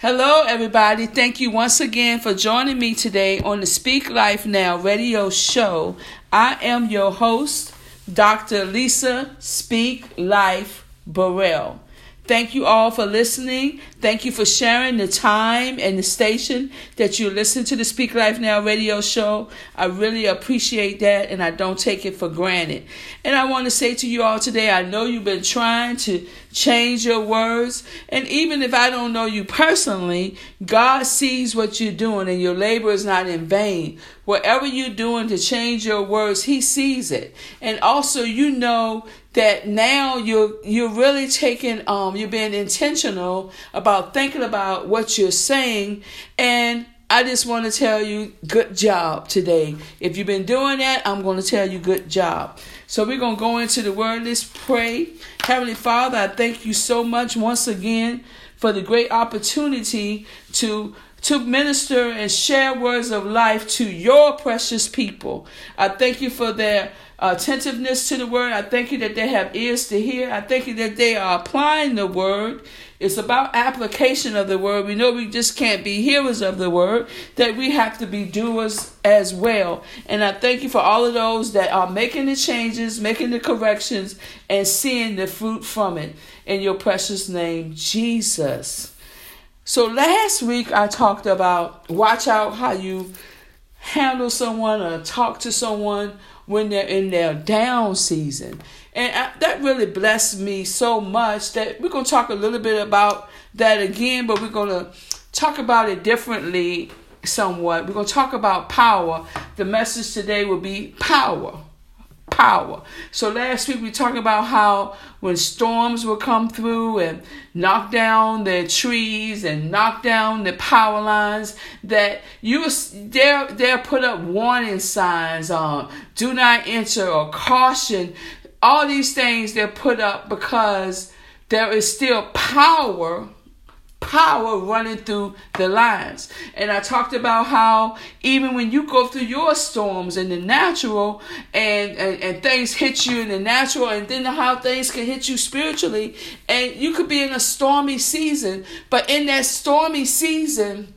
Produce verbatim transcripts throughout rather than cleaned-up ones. Hello, everybody. Thank you once again for joining me today on the Speak Life Now radio show. I am your host, Doctor Lisa Speak Life Burrell. Thank you all for listening. Thank you for sharing the time and the station that you listen to the Speak Life Now radio show. I really appreciate that, and I don't take it for granted. And I want to say to you all today, I know you've been trying to change your words. And even if I don't know you personally, God sees what you're doing, and your labor is not in vain. Whatever you're doing to change your words, He sees it. And also, you know that now you're you're really taking, um, you're being intentional about thinking about what you're saying. And I just want to tell you, good job today. If you've been doing that, I'm going to tell you, good job. So we're going to go into the word. Let's pray. Heavenly Father, I thank you so much once again for the great opportunity to to minister and share words of life to your precious people. I thank you for their attentiveness to the word. I thank you that they have ears to hear. I thank you that they are applying the word. It's about application of the word. We know we just can't be hearers of the word, that we have to be doers as well. And I thank you for all of those that are making the changes, making the corrections, and seeing the fruit from it. In your precious name, Jesus. So last week I talked about watch out how you handle someone or talk to someone when they're in their down season. And I, that really blessed me so much that we're going to talk a little bit about that again, but we're going to talk about it differently somewhat. We're going to talk about power. The message today will be power. Power. So last week we talked about how when storms will come through and knock down the trees and knock down the power lines, that you they're they're put up warning signs on do not enter or caution. All these things they're put up because there is still power. Power running through the lines. And I talked about how even when you go through your storms in the natural and, and, and things hit you in the natural, and then how things can hit you spiritually, and you could be in a stormy season, but in that stormy season,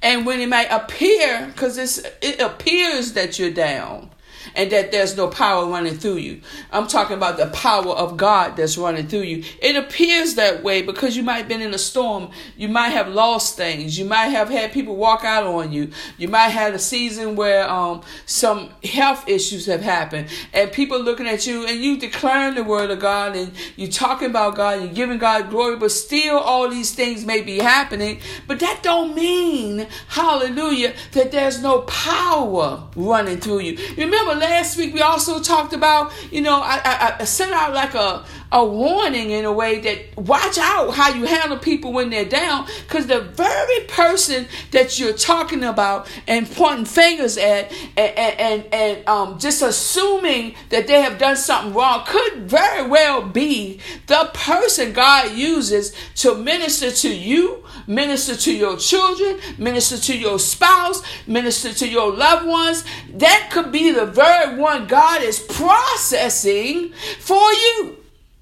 and when it might appear, because it's it appears that you're down, and that there's no power running through you. I'm talking about the power of God that's running through you. It appears that way because you might have been in a storm. You might have lost things. You might have had people walk out on you. You might have had a season where um, some health issues have happened. And people looking at you, and you declaring the word of God, and you're talking about God, you're giving God glory. But still all these things may be happening. But that don't mean, hallelujah, that there's no power running through you. Remember, last week we also talked about, you know, I, I, I sent out like a, a warning in a way that watch out how you handle people when they're down, because the very person that you're talking about and pointing fingers at and, and, and, and um, just assuming that they have done something wrong could very well be the person God uses to minister to you, minister to your children, minister to your spouse, minister to your loved ones. That could be the very one God is processing for you.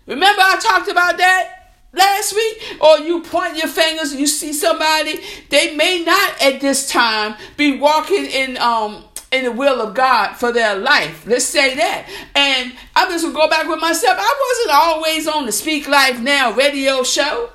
Remember I talked about that last week? Or you point your fingers and you see somebody, they may not at this time be walking in um in the will of God for their life. Let's say that. And I'm just going to go back with myself. I wasn't always on the Speak Life Now radio show.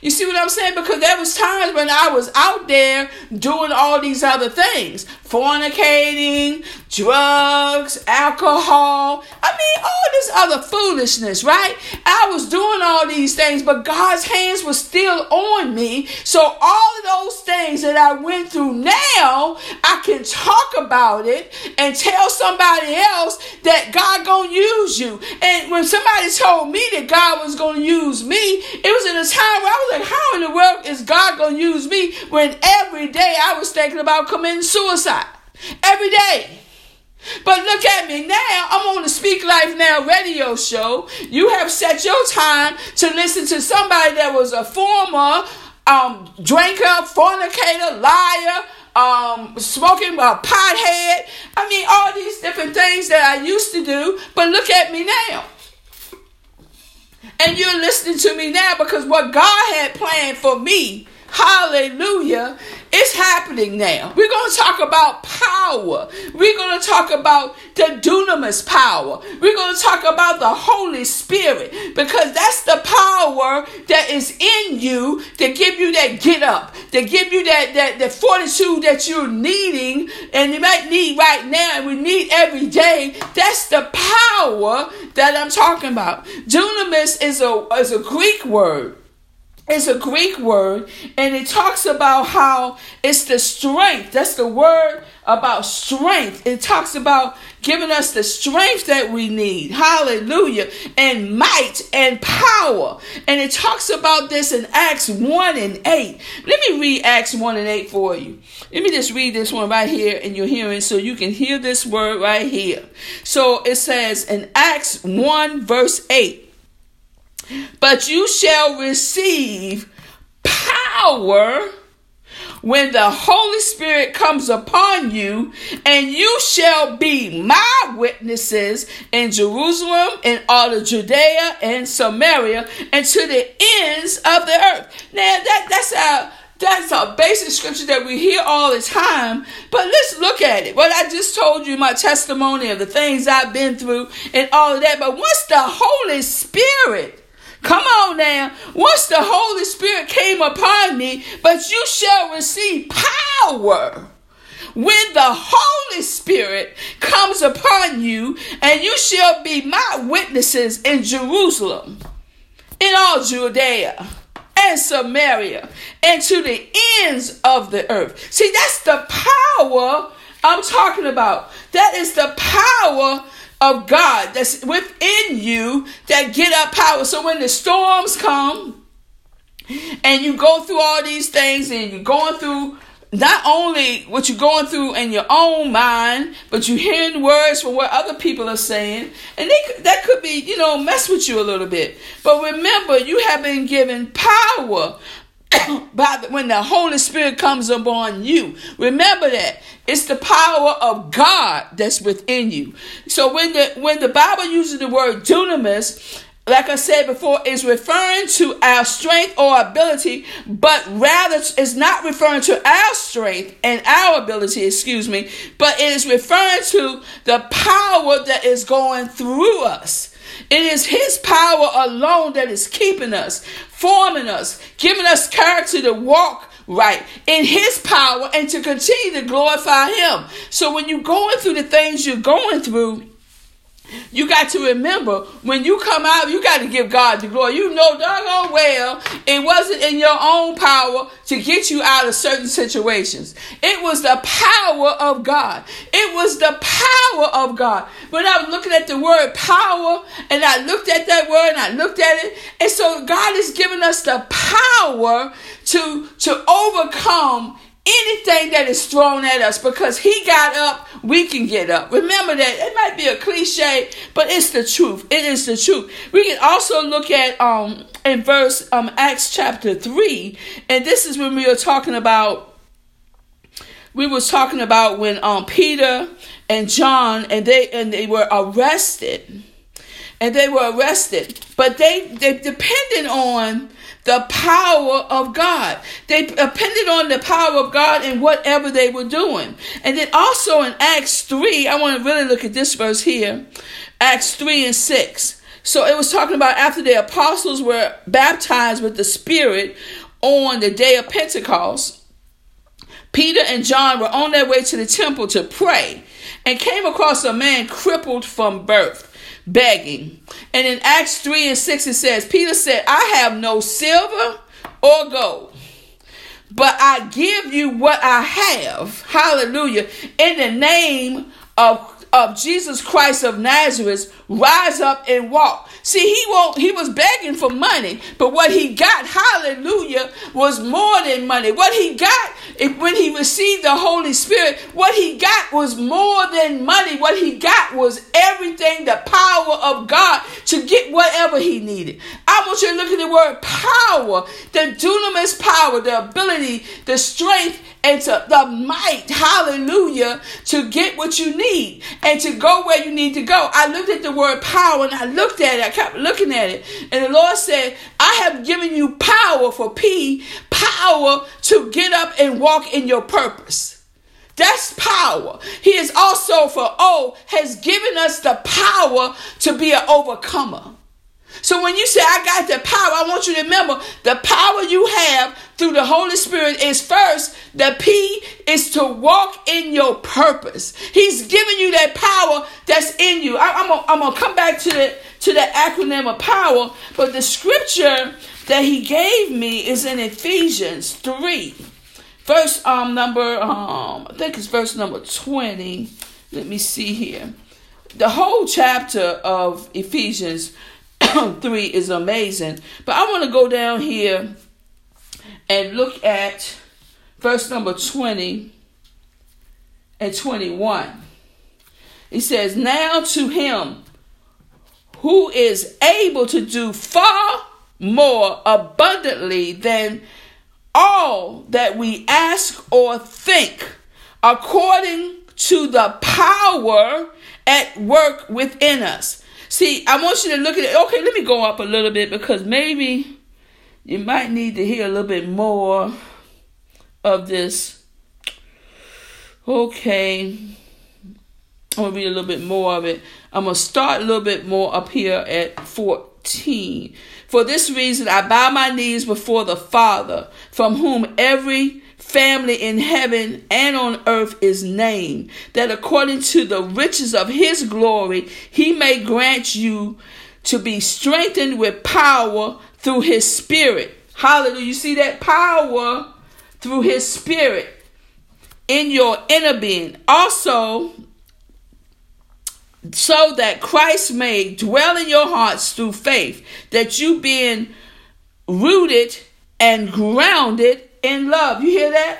You see what I'm saying? Because there was times when I was out there doing all these other things. Fornicating, drugs, alcohol. I mean, all this other foolishness, right? I was doing all these things, but God's hands were still on me. So all of those things that I went through, now I can talk about it and tell somebody else that God gonna use you. And when somebody told me that God was gonna use me, it was in a time where I was like, how in the world is God gonna use me when every day I was thinking about committing suicide? Every day. But look at me now. I'm on the Speak Life Now radio show. You have set your time to listen to somebody that was a former um, drinker, fornicator, liar, um, smoking a pothead. I mean, all these different things that I used to do. But look at me now. And you're listening to me now because what God had planned for me, Hallelujah. It's happening now. We're going to talk about power. We're going to talk about the dunamis power. We're going to talk about the Holy Spirit, because that's the power that is in you to give you that get up, to give you that, that, that fortitude that you're needing, and you might need right now, and we need every day. That's the power that I'm talking about. Dunamis is a, is a Greek word. It's a Greek word, and it talks about how it's the strength. That's the word about strength. It talks about giving us the strength that we need. Hallelujah. And might and power. And it talks about this in Acts one and eight. Let me read Acts one and eight for you. Let me just read this one right here in your hearing so you can hear this word right here. So it says in Acts one verse eight. But you shall receive power when the Holy Spirit comes upon you, and you shall be my witnesses in Jerusalem and all of Judea and Samaria and to the ends of the earth. Now that, that's our That's a basic scripture that we hear all the time, but let's look at it. Well, I just told you my testimony of the things I've been through and all of that, but once the Holy Spirit, come on now, once the Holy Spirit came upon me, but you shall receive power when the Holy Spirit comes upon you, and you shall be my witnesses in Jerusalem, in all Judea and Samaria, and to the ends of the earth. See, that's the power I'm talking about. That is the power of God that's within you, that get up power. So when the storms come and you go through all these things, and you're going through not only what you're going through in your own mind, but you're hearing words from what other people are saying, and they, that could be, you know, mess with you a little bit. But remember, you have been given power by the, when the Holy Spirit comes upon you. Remember that. It's the power of God that's within you. So when the when the Bible uses the word dunamis, like I said before, is referring to our strength or ability, but rather it's not referring to our strength and our ability, excuse me, but it is referring to the power that is going through us. It is His power alone that is keeping us, forming us, giving us character to walk right in His power and to continue to glorify Him. So when you're going through the things you're going through, you got to remember, when you come out, you got to give God the glory. You know doggone well it wasn't in your own power to get you out of certain situations. It was the power of God. It was the power of God. When I was looking at the word power, and I looked at that word, and I looked at it, and so God has given us the power to, to overcome anything that is thrown at us, because He got up, we can get up. Remember that. It might be a cliche, but it's the truth. It is the truth. We can also look at um in verse um Acts chapter three, and this is when we were talking about we was talking about when um Peter and John and they and they were arrested, and they were arrested, but they they depended on the power of God. They depended on the power of God in whatever they were doing. And then also in Acts three, I want to really look at this verse here, Acts three and six. So it was talking about after the apostles were baptized with the Spirit on the day of Pentecost, Peter and John were on their way to the temple to pray, and came across a man crippled from birth, begging. And in Acts three and six, it says, Peter said, I have no silver or gold, but I give you what I have. Hallelujah. In the name of of Jesus Christ of Nazareth, rise up and walk. See, he won't, he was begging for money, but what he got, hallelujah, was more than money. What he got when he received the Holy Spirit, what he got was more than money. What he got was everything, the power of God to get whatever he needed. I want you to look at the word power, the dunamis power, the ability, the strength, and to, the might, hallelujah, to get what you need. and to go where you need to go. I looked at the word power, and I looked at it. I kept looking at it. And the Lord said, I have given you power for P, power to get up and walk in your purpose. That's power. He is also for O, has given us the power to be an overcomer. So when you say, I got the power, I want you to remember the power you have through the Holy Spirit is first, the P is to walk in your purpose. He's giving you that power that's in you. I, I'm gonna, I'm gonna come back to the, to the acronym of power, but the scripture that he gave me is in Ephesians three. Verse um number, um I think it's verse number twenty. Let me see here. The whole chapter of Ephesians three is amazing. But I want to go down here and look at verse number twenty and twenty-one. It says, now to him who is able to do far more abundantly than all that we ask or think, according to the power at work within us. See, I want you to look at it. Okay, let me go up a little bit, because maybe you might need to hear a little bit more of this. Okay, I'm going to read a little bit more of it. I'm going to start a little bit more up here at fourteen. For this reason, I bow my knees before the Father, from whom every family in heaven and on earth is named, that according to the riches of his glory, he may grant you to be strengthened with power through his Spirit. Hallelujah. You see that power through his Spirit in your inner being. Also, so that Christ may dwell in your hearts through faith, that you being rooted and grounded in love. You hear that?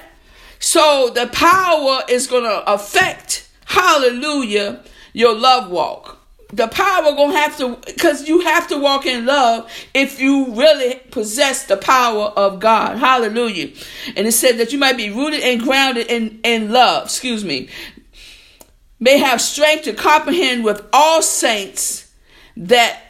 So the power is going to affect, hallelujah, your love walk. The power going to have to, because you have to walk in love if you really possess the power of God. Hallelujah. And it said that you might be rooted and grounded in, in love. Excuse me. May have strength to comprehend with all saints that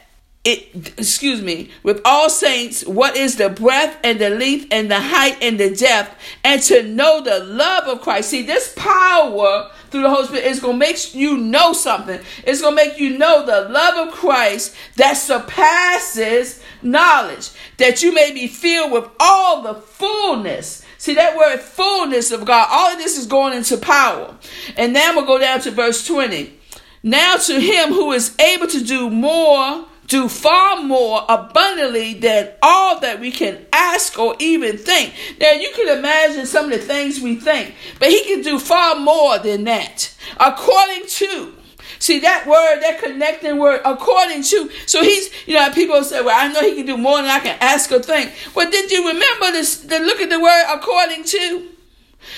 it, excuse me, with all saints, what is the breadth and the length and the height and the depth, and to know the love of Christ. See, this power through the Holy Spirit is going to make you know something. It's going to make you know the love of Christ that surpasses knowledge, that you may be filled with all the fullness. See, that word fullness of God, all of this is going into power. And now we'll go down to verse twenty. Now to him who is able to do more, do far more abundantly than all that we can ask or even think. Now you can imagine some of the things we think, but he can do far more than that. According to, see that word, that connecting word, according to. So he's, you know, people say, well, I know he can do more than I can ask or think. Well, did you remember this, to look at the word according to?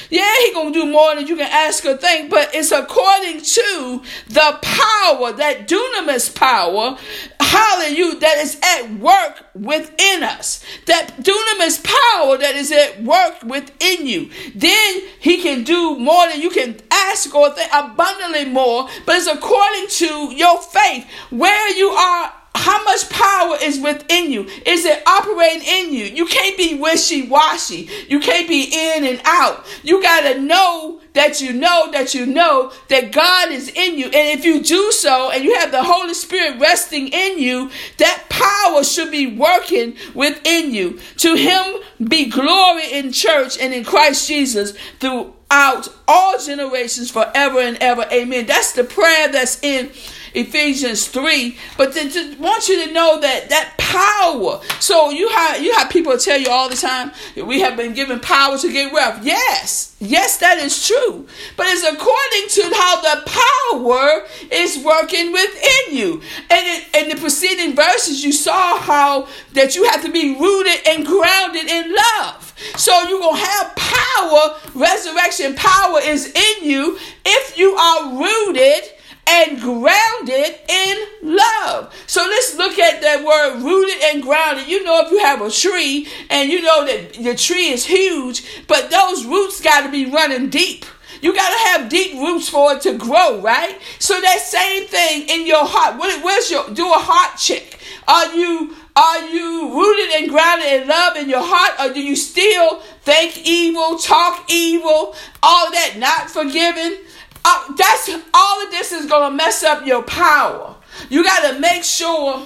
Yeah, he gonna do more than you can ask or think, but it's according to the power, that dunamis power, hallelujah, that is at work within us. That dunamis power that is at work within you. Then he can do more than you can ask or think, abundantly more, but it's according to your faith, where you are. How much power is within you? Is it operating in you? You can't be wishy-washy. You can't be in and out. You got to know that you know that you know that God is in you. And if you do so and you have the Holy Spirit resting in you, that power should be working within you. To him be glory in church and in Christ Jesus throughout all generations forever and ever. Amen. That's the prayer that's in Ephesians three, but they just want you to know that that power. So you have you have people tell you all the time, we have been given power to get wealth. Yes, yes, that is true. But it's according to how the power is working within you. And in, in the preceding verses, you saw how that you have to be rooted and grounded in love. So you're going to have power. Resurrection power is in you if you are rooted and grounded in love. So let's look at that word rooted and grounded. You know, if you have a tree and you know that the tree is huge, but those roots got to be running deep. You got to have deep roots for it to grow, right? So that same thing in your heart. What, where's your, do a heart check. Are you, are you rooted and grounded in love in your heart? Or do you still think evil, talk evil, all that, not forgiving? Uh, that's, all of this is going to mess up your power. You got to make sure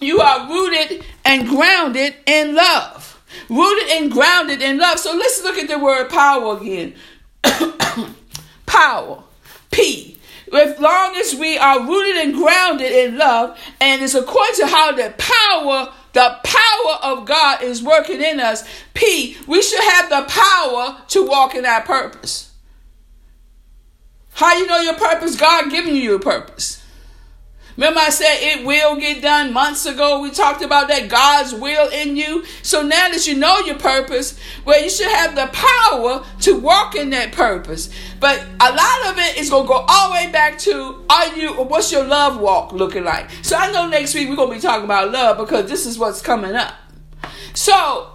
you are rooted and grounded in love. Rooted and grounded in love. So let's look at the word power again. Power. P. As long as we are rooted and grounded in love, and it's according to how the power, the power of God is working in us. P. We should have the power to walk in our purpose. How you know your purpose? God giving you your purpose. Remember I said it will get done months ago. We talked about that, God's will in you. So now that you know your purpose, well, you should have the power to walk in that purpose. But a lot of it is going to go all the way back to, are you, what's your love walk looking like? So I know next week we're going to be talking about love, because this is what's coming up. So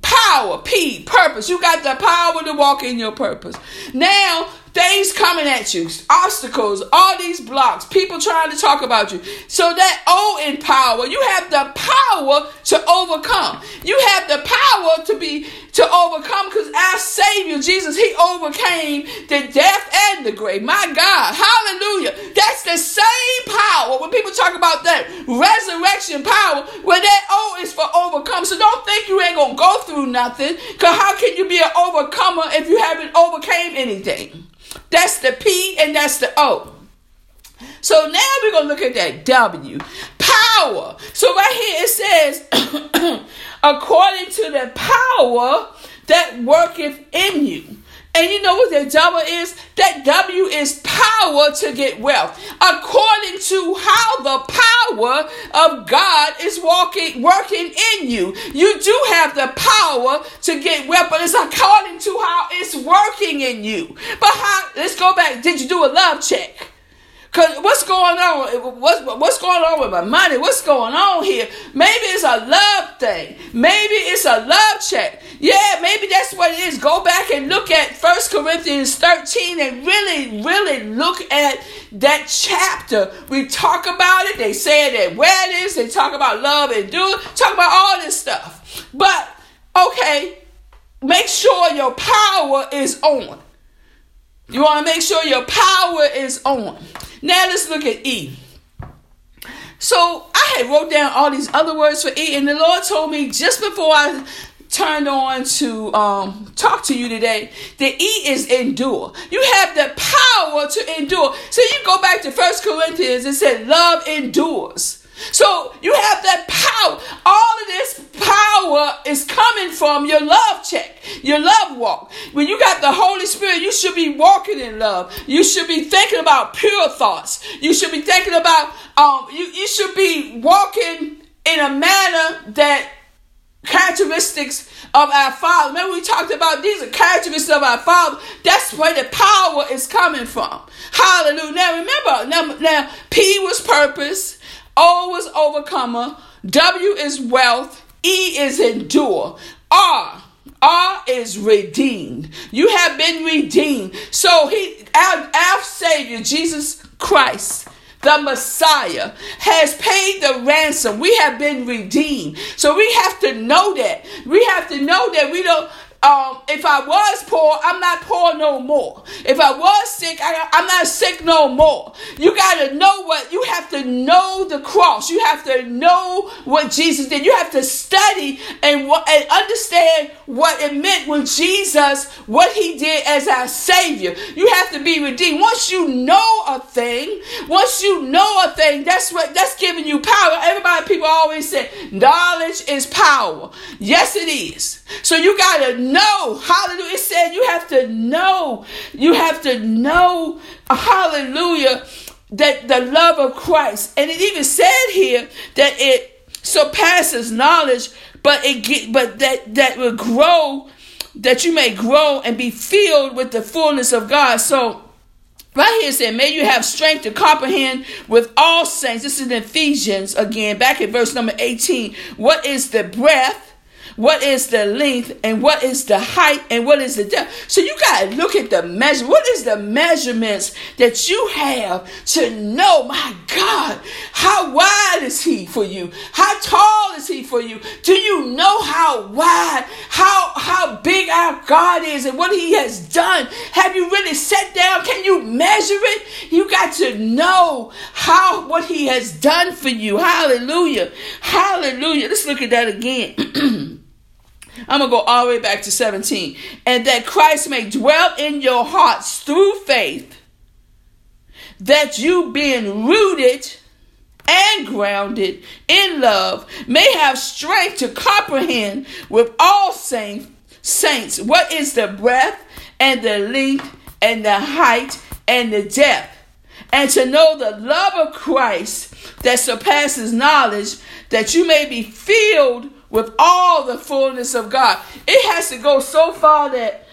power, P, purpose. You got the power to walk in your purpose. Now, things coming at you, obstacles, all these blocks, people trying to talk about you. So that O in power, you have the power to overcome. You have the power to be, to overcome, because our Savior, Jesus, he overcame the death and the grave. My God, hallelujah. That's the same power. When people talk about that resurrection power, well, that O is for overcome. So don't think you ain't going to go through nothing, because how can you be an overcomer if you haven't overcame anything? That's the P and that's the O. So now we're going to look at that W. Power. So right here it says, according to the power that worketh in you. And you know what that W is? That W is power to get wealth. According to how the power of God is walking, working in you. You do have the power to get wealth, but it's according to how it's working in you. But how, let's go back. Did you do a love check? Because what's going on? What's, what's going on with my money? What's going on here? Maybe it's a love thing. Maybe it's a love check. Yeah, maybe that's what it is. Go back and look at First Corinthians thirteen and really, really look at that chapter. We talk about it. They say it at weddings. They talk about love and do it. Talk about all this stuff. But, okay, make sure your power is on. You want to make sure your power is on. Now let's look at E. So I had wrote down all these other words for E, and the Lord told me just before I turned on to um, talk to you today, the E is endure. You have the power to endure. So you go back to First Corinthians and said love endures. So you have that power. All of this power is coming from your love check, your love walk. When you got the Holy Spirit, you should be walking in love. You should be thinking about pure thoughts. You should be thinking about, um, you, you should be walking in a manner that characteristics of our Father. Remember we talked about these are characteristics of our Father. That's where the power is coming from. Hallelujah. Now remember, now, now P was purpose. O is overcomer, W is wealth, E is endure, R, R is redeemed. You have been redeemed. So he, our, our Savior, Jesus Christ, the Messiah, has paid the ransom. We have been redeemed. So we have to know that. We have to know that we don't, Um, if I was poor, I'm not poor no more. If I was sick, I, I'm not sick no more. You got to know what, you have to know the cross. You have to know what Jesus did. You have to study and, and understand what it meant when Jesus, what he did as our Savior. You have to be redeemed. Once you know a thing, once you know a thing, that's what, that's giving you power. Everybody, people always say, knowledge is power. Yes, it is. So you got to know. Know, hallelujah. It said you have to know, you have to know, hallelujah, that the love of Christ. And it even said here that it surpasses knowledge, but it get, but that, that will grow, that you may grow and be filled with the fullness of God. So right here it said, may you have strength to comprehend with all saints. This is in Ephesians again, back at verse number eighteen. What is the breadth? What is the length and what is the height and what is the depth? So you got to look at the measure. What is the measurements that you have to know, my God, how wide is he for you? How tall is he for you? Do you know how wide, how, how big our God is and what he has done? Have you really sat down? Can you measure it? You got to know how, what he has done for you. Hallelujah. Hallelujah. Let's look at that again. I'm going to go all the way back to seventeen. And that Christ may dwell in your hearts through faith, that you being rooted and grounded in love may have strength to comprehend with all saints saints what is the breadth and the length and the height and the depth, and to know the love of Christ that surpasses knowledge, that you may be filled with all the fullness of God. It has to go so far that,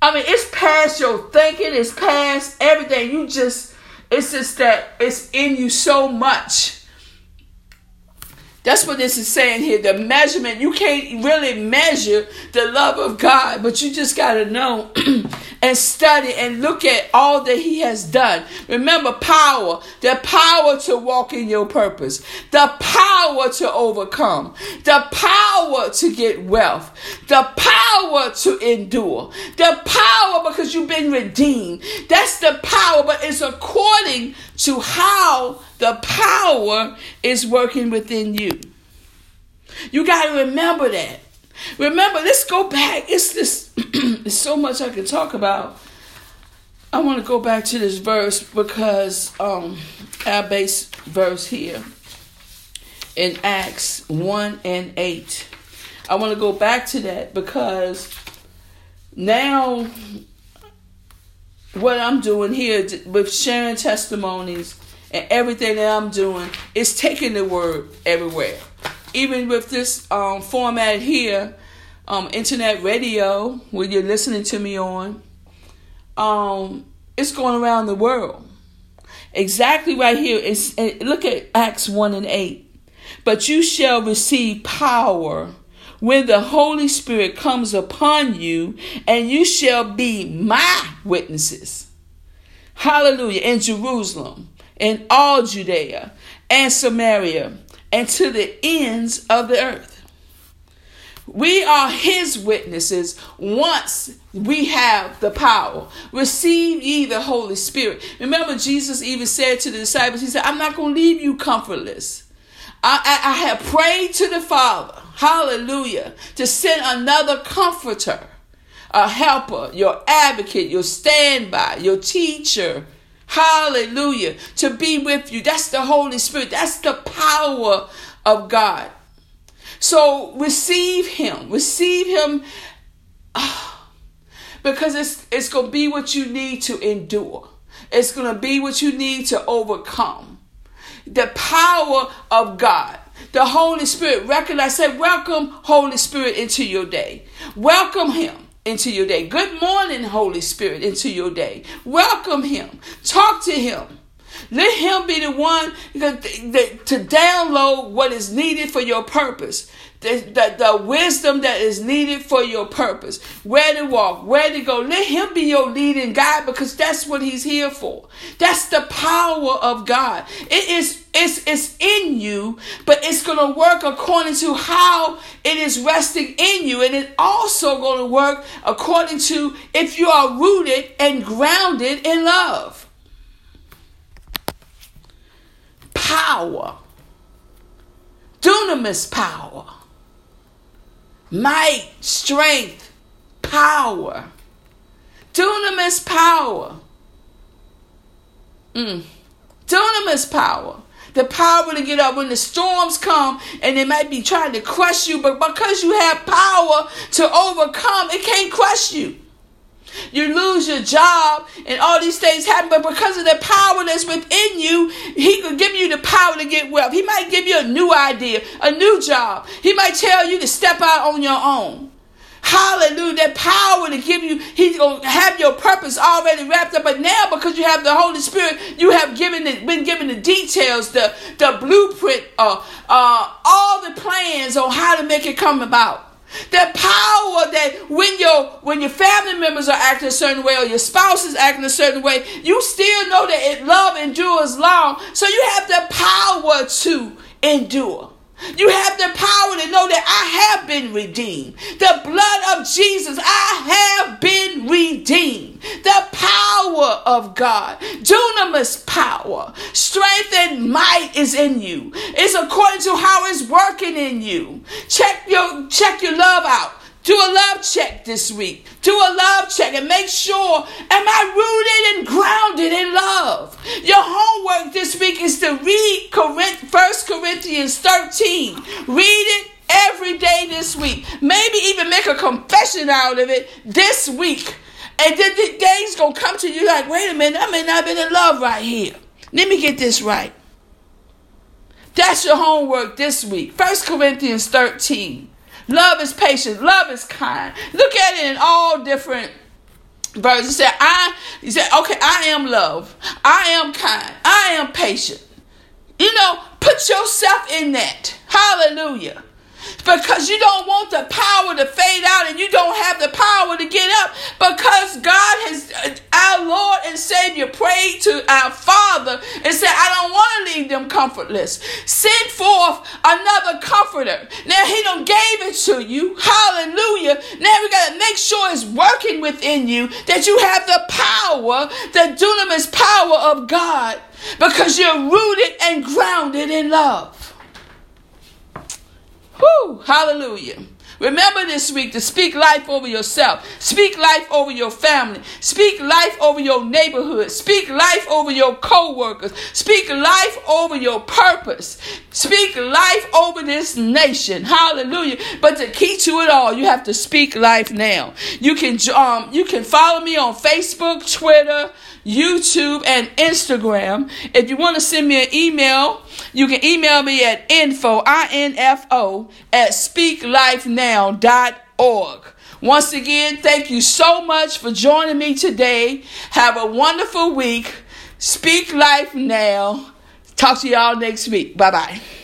I mean, it's past your thinking, it's past everything. You just, it's just that it's in you so much. That's what this is saying here. The measurement, you can't really measure the love of God, but you just got to know and study and look at all that he has done. Remember power, the power to walk in your purpose, the power to overcome, the power to get wealth, the power to endure, the power because you've been redeemed. That's the power, but it's according to how the power is working within you. You got to remember that. Remember, let's go back. It's this. There's so much I can talk about. I want to go back to this verse because um, our base verse here in Acts one and eight. I want to go back to that because now what I'm doing here with sharing testimonies and everything that I'm doing is taking the word everywhere. Even with this um, format here, um, internet radio, where you're listening to me on, um, it's going around the world. Exactly right here. It's, look at Acts one and eight. But you shall receive power when the Holy Spirit comes upon you, and you shall be my witnesses. Hallelujah. In Jerusalem, in all Judea and Samaria, and to the ends of the earth. We are his witnesses once we have the power. Receive ye the Holy Spirit. Remember, Jesus even said to the disciples, he said, I'm not going to leave you comfortless. I, I, I have prayed to the Father, hallelujah, to send another comforter, a helper, your advocate, your standby, your teacher, hallelujah, to be with you. That's the Holy Spirit. That's the power of God. So receive him. Receive him because it's, it's going to be what you need to endure. It's going to be what you need to overcome. The power of God. The Holy Spirit. Recognize, say, welcome Holy Spirit into your day. Welcome him into your day. Good morning, Holy Spirit, into your day. Welcome him. Talk to him. Let him be the one to download what is needed for your purpose. The, the, the wisdom that is needed for your purpose. Where to walk, where to go. Let him be your leading guide because that's what he's here for. That's the power of God. It is, it's, it's in you, but it's going to work according to how it is resting in you. And it's also going to work according to if you are rooted and grounded in love. Power. Dunamis power. Might, strength, power. Dunamis power. Mm. Dunamis power. The power to get up when the storms come and they might be trying to crush you, but because you have power to overcome, it can't crush you. You lose your job and all these things happen, but because of the power that's within you, he could give you the power to get wealth. He might give you a new idea, a new job. He might tell you to step out on your own. Hallelujah. That power to give you, he's going to have your purpose already wrapped up. But now because you have the Holy Spirit, you have given the, been given the details, the, the blueprint, uh, uh, all the plans on how to make it come about. That power that when your when your family members are acting a certain way or your spouse is acting a certain way, you still know that it, love endures long. So you have the power to endure. You have the power to know that I have been redeemed. The blood of Jesus, I have been redeemed. The power of God, dunamis power, strength and might is in you. It's according to how it's working in you. Check your, check your love out. Do a love check this week. Do a love check and make sure, am I rooted and grounded in love? Your homework this week is to read First Corinthians thirteen. Read it every day this week. Maybe even make a confession out of it this week. And then the day's going to come to you like, wait a minute, I may not have been in love right here. Let me get this right. That's your homework this week. First Corinthians thirteen. Love is patient. Love is kind. Look at it in all different verses. He said, I, he said, okay, I am love. I am kind. I am patient. You know, put yourself in that. Hallelujah. Because you don't want the power to fade out and you don't have the power to get up, because God has, our Lord and Savior, prayed to our Father and said, I don't want to leave them comfortless. Send forth another comforter. Now he done gave it to you. Hallelujah. Now we got to make sure it's working within you, that you have the power, the dunamis power of God, because you're rooted and grounded in love. Woo, hallelujah. Remember this week to speak life over yourself. Speak life over your family. Speak life over your neighborhood. Speak life over your co-workers. Speak life over your purpose. Speak life over this nation. Hallelujah. But the key to it all, you have to speak life now. You can um, you can follow me on Facebook, Twitter, YouTube, and Instagram. If you want to send me an email, you can email me at info, I N F O, at speak life now dot org. Once again, thank you so much for joining me today. Have a wonderful week. Speak Life Now. Talk to y'all next week. Bye-bye.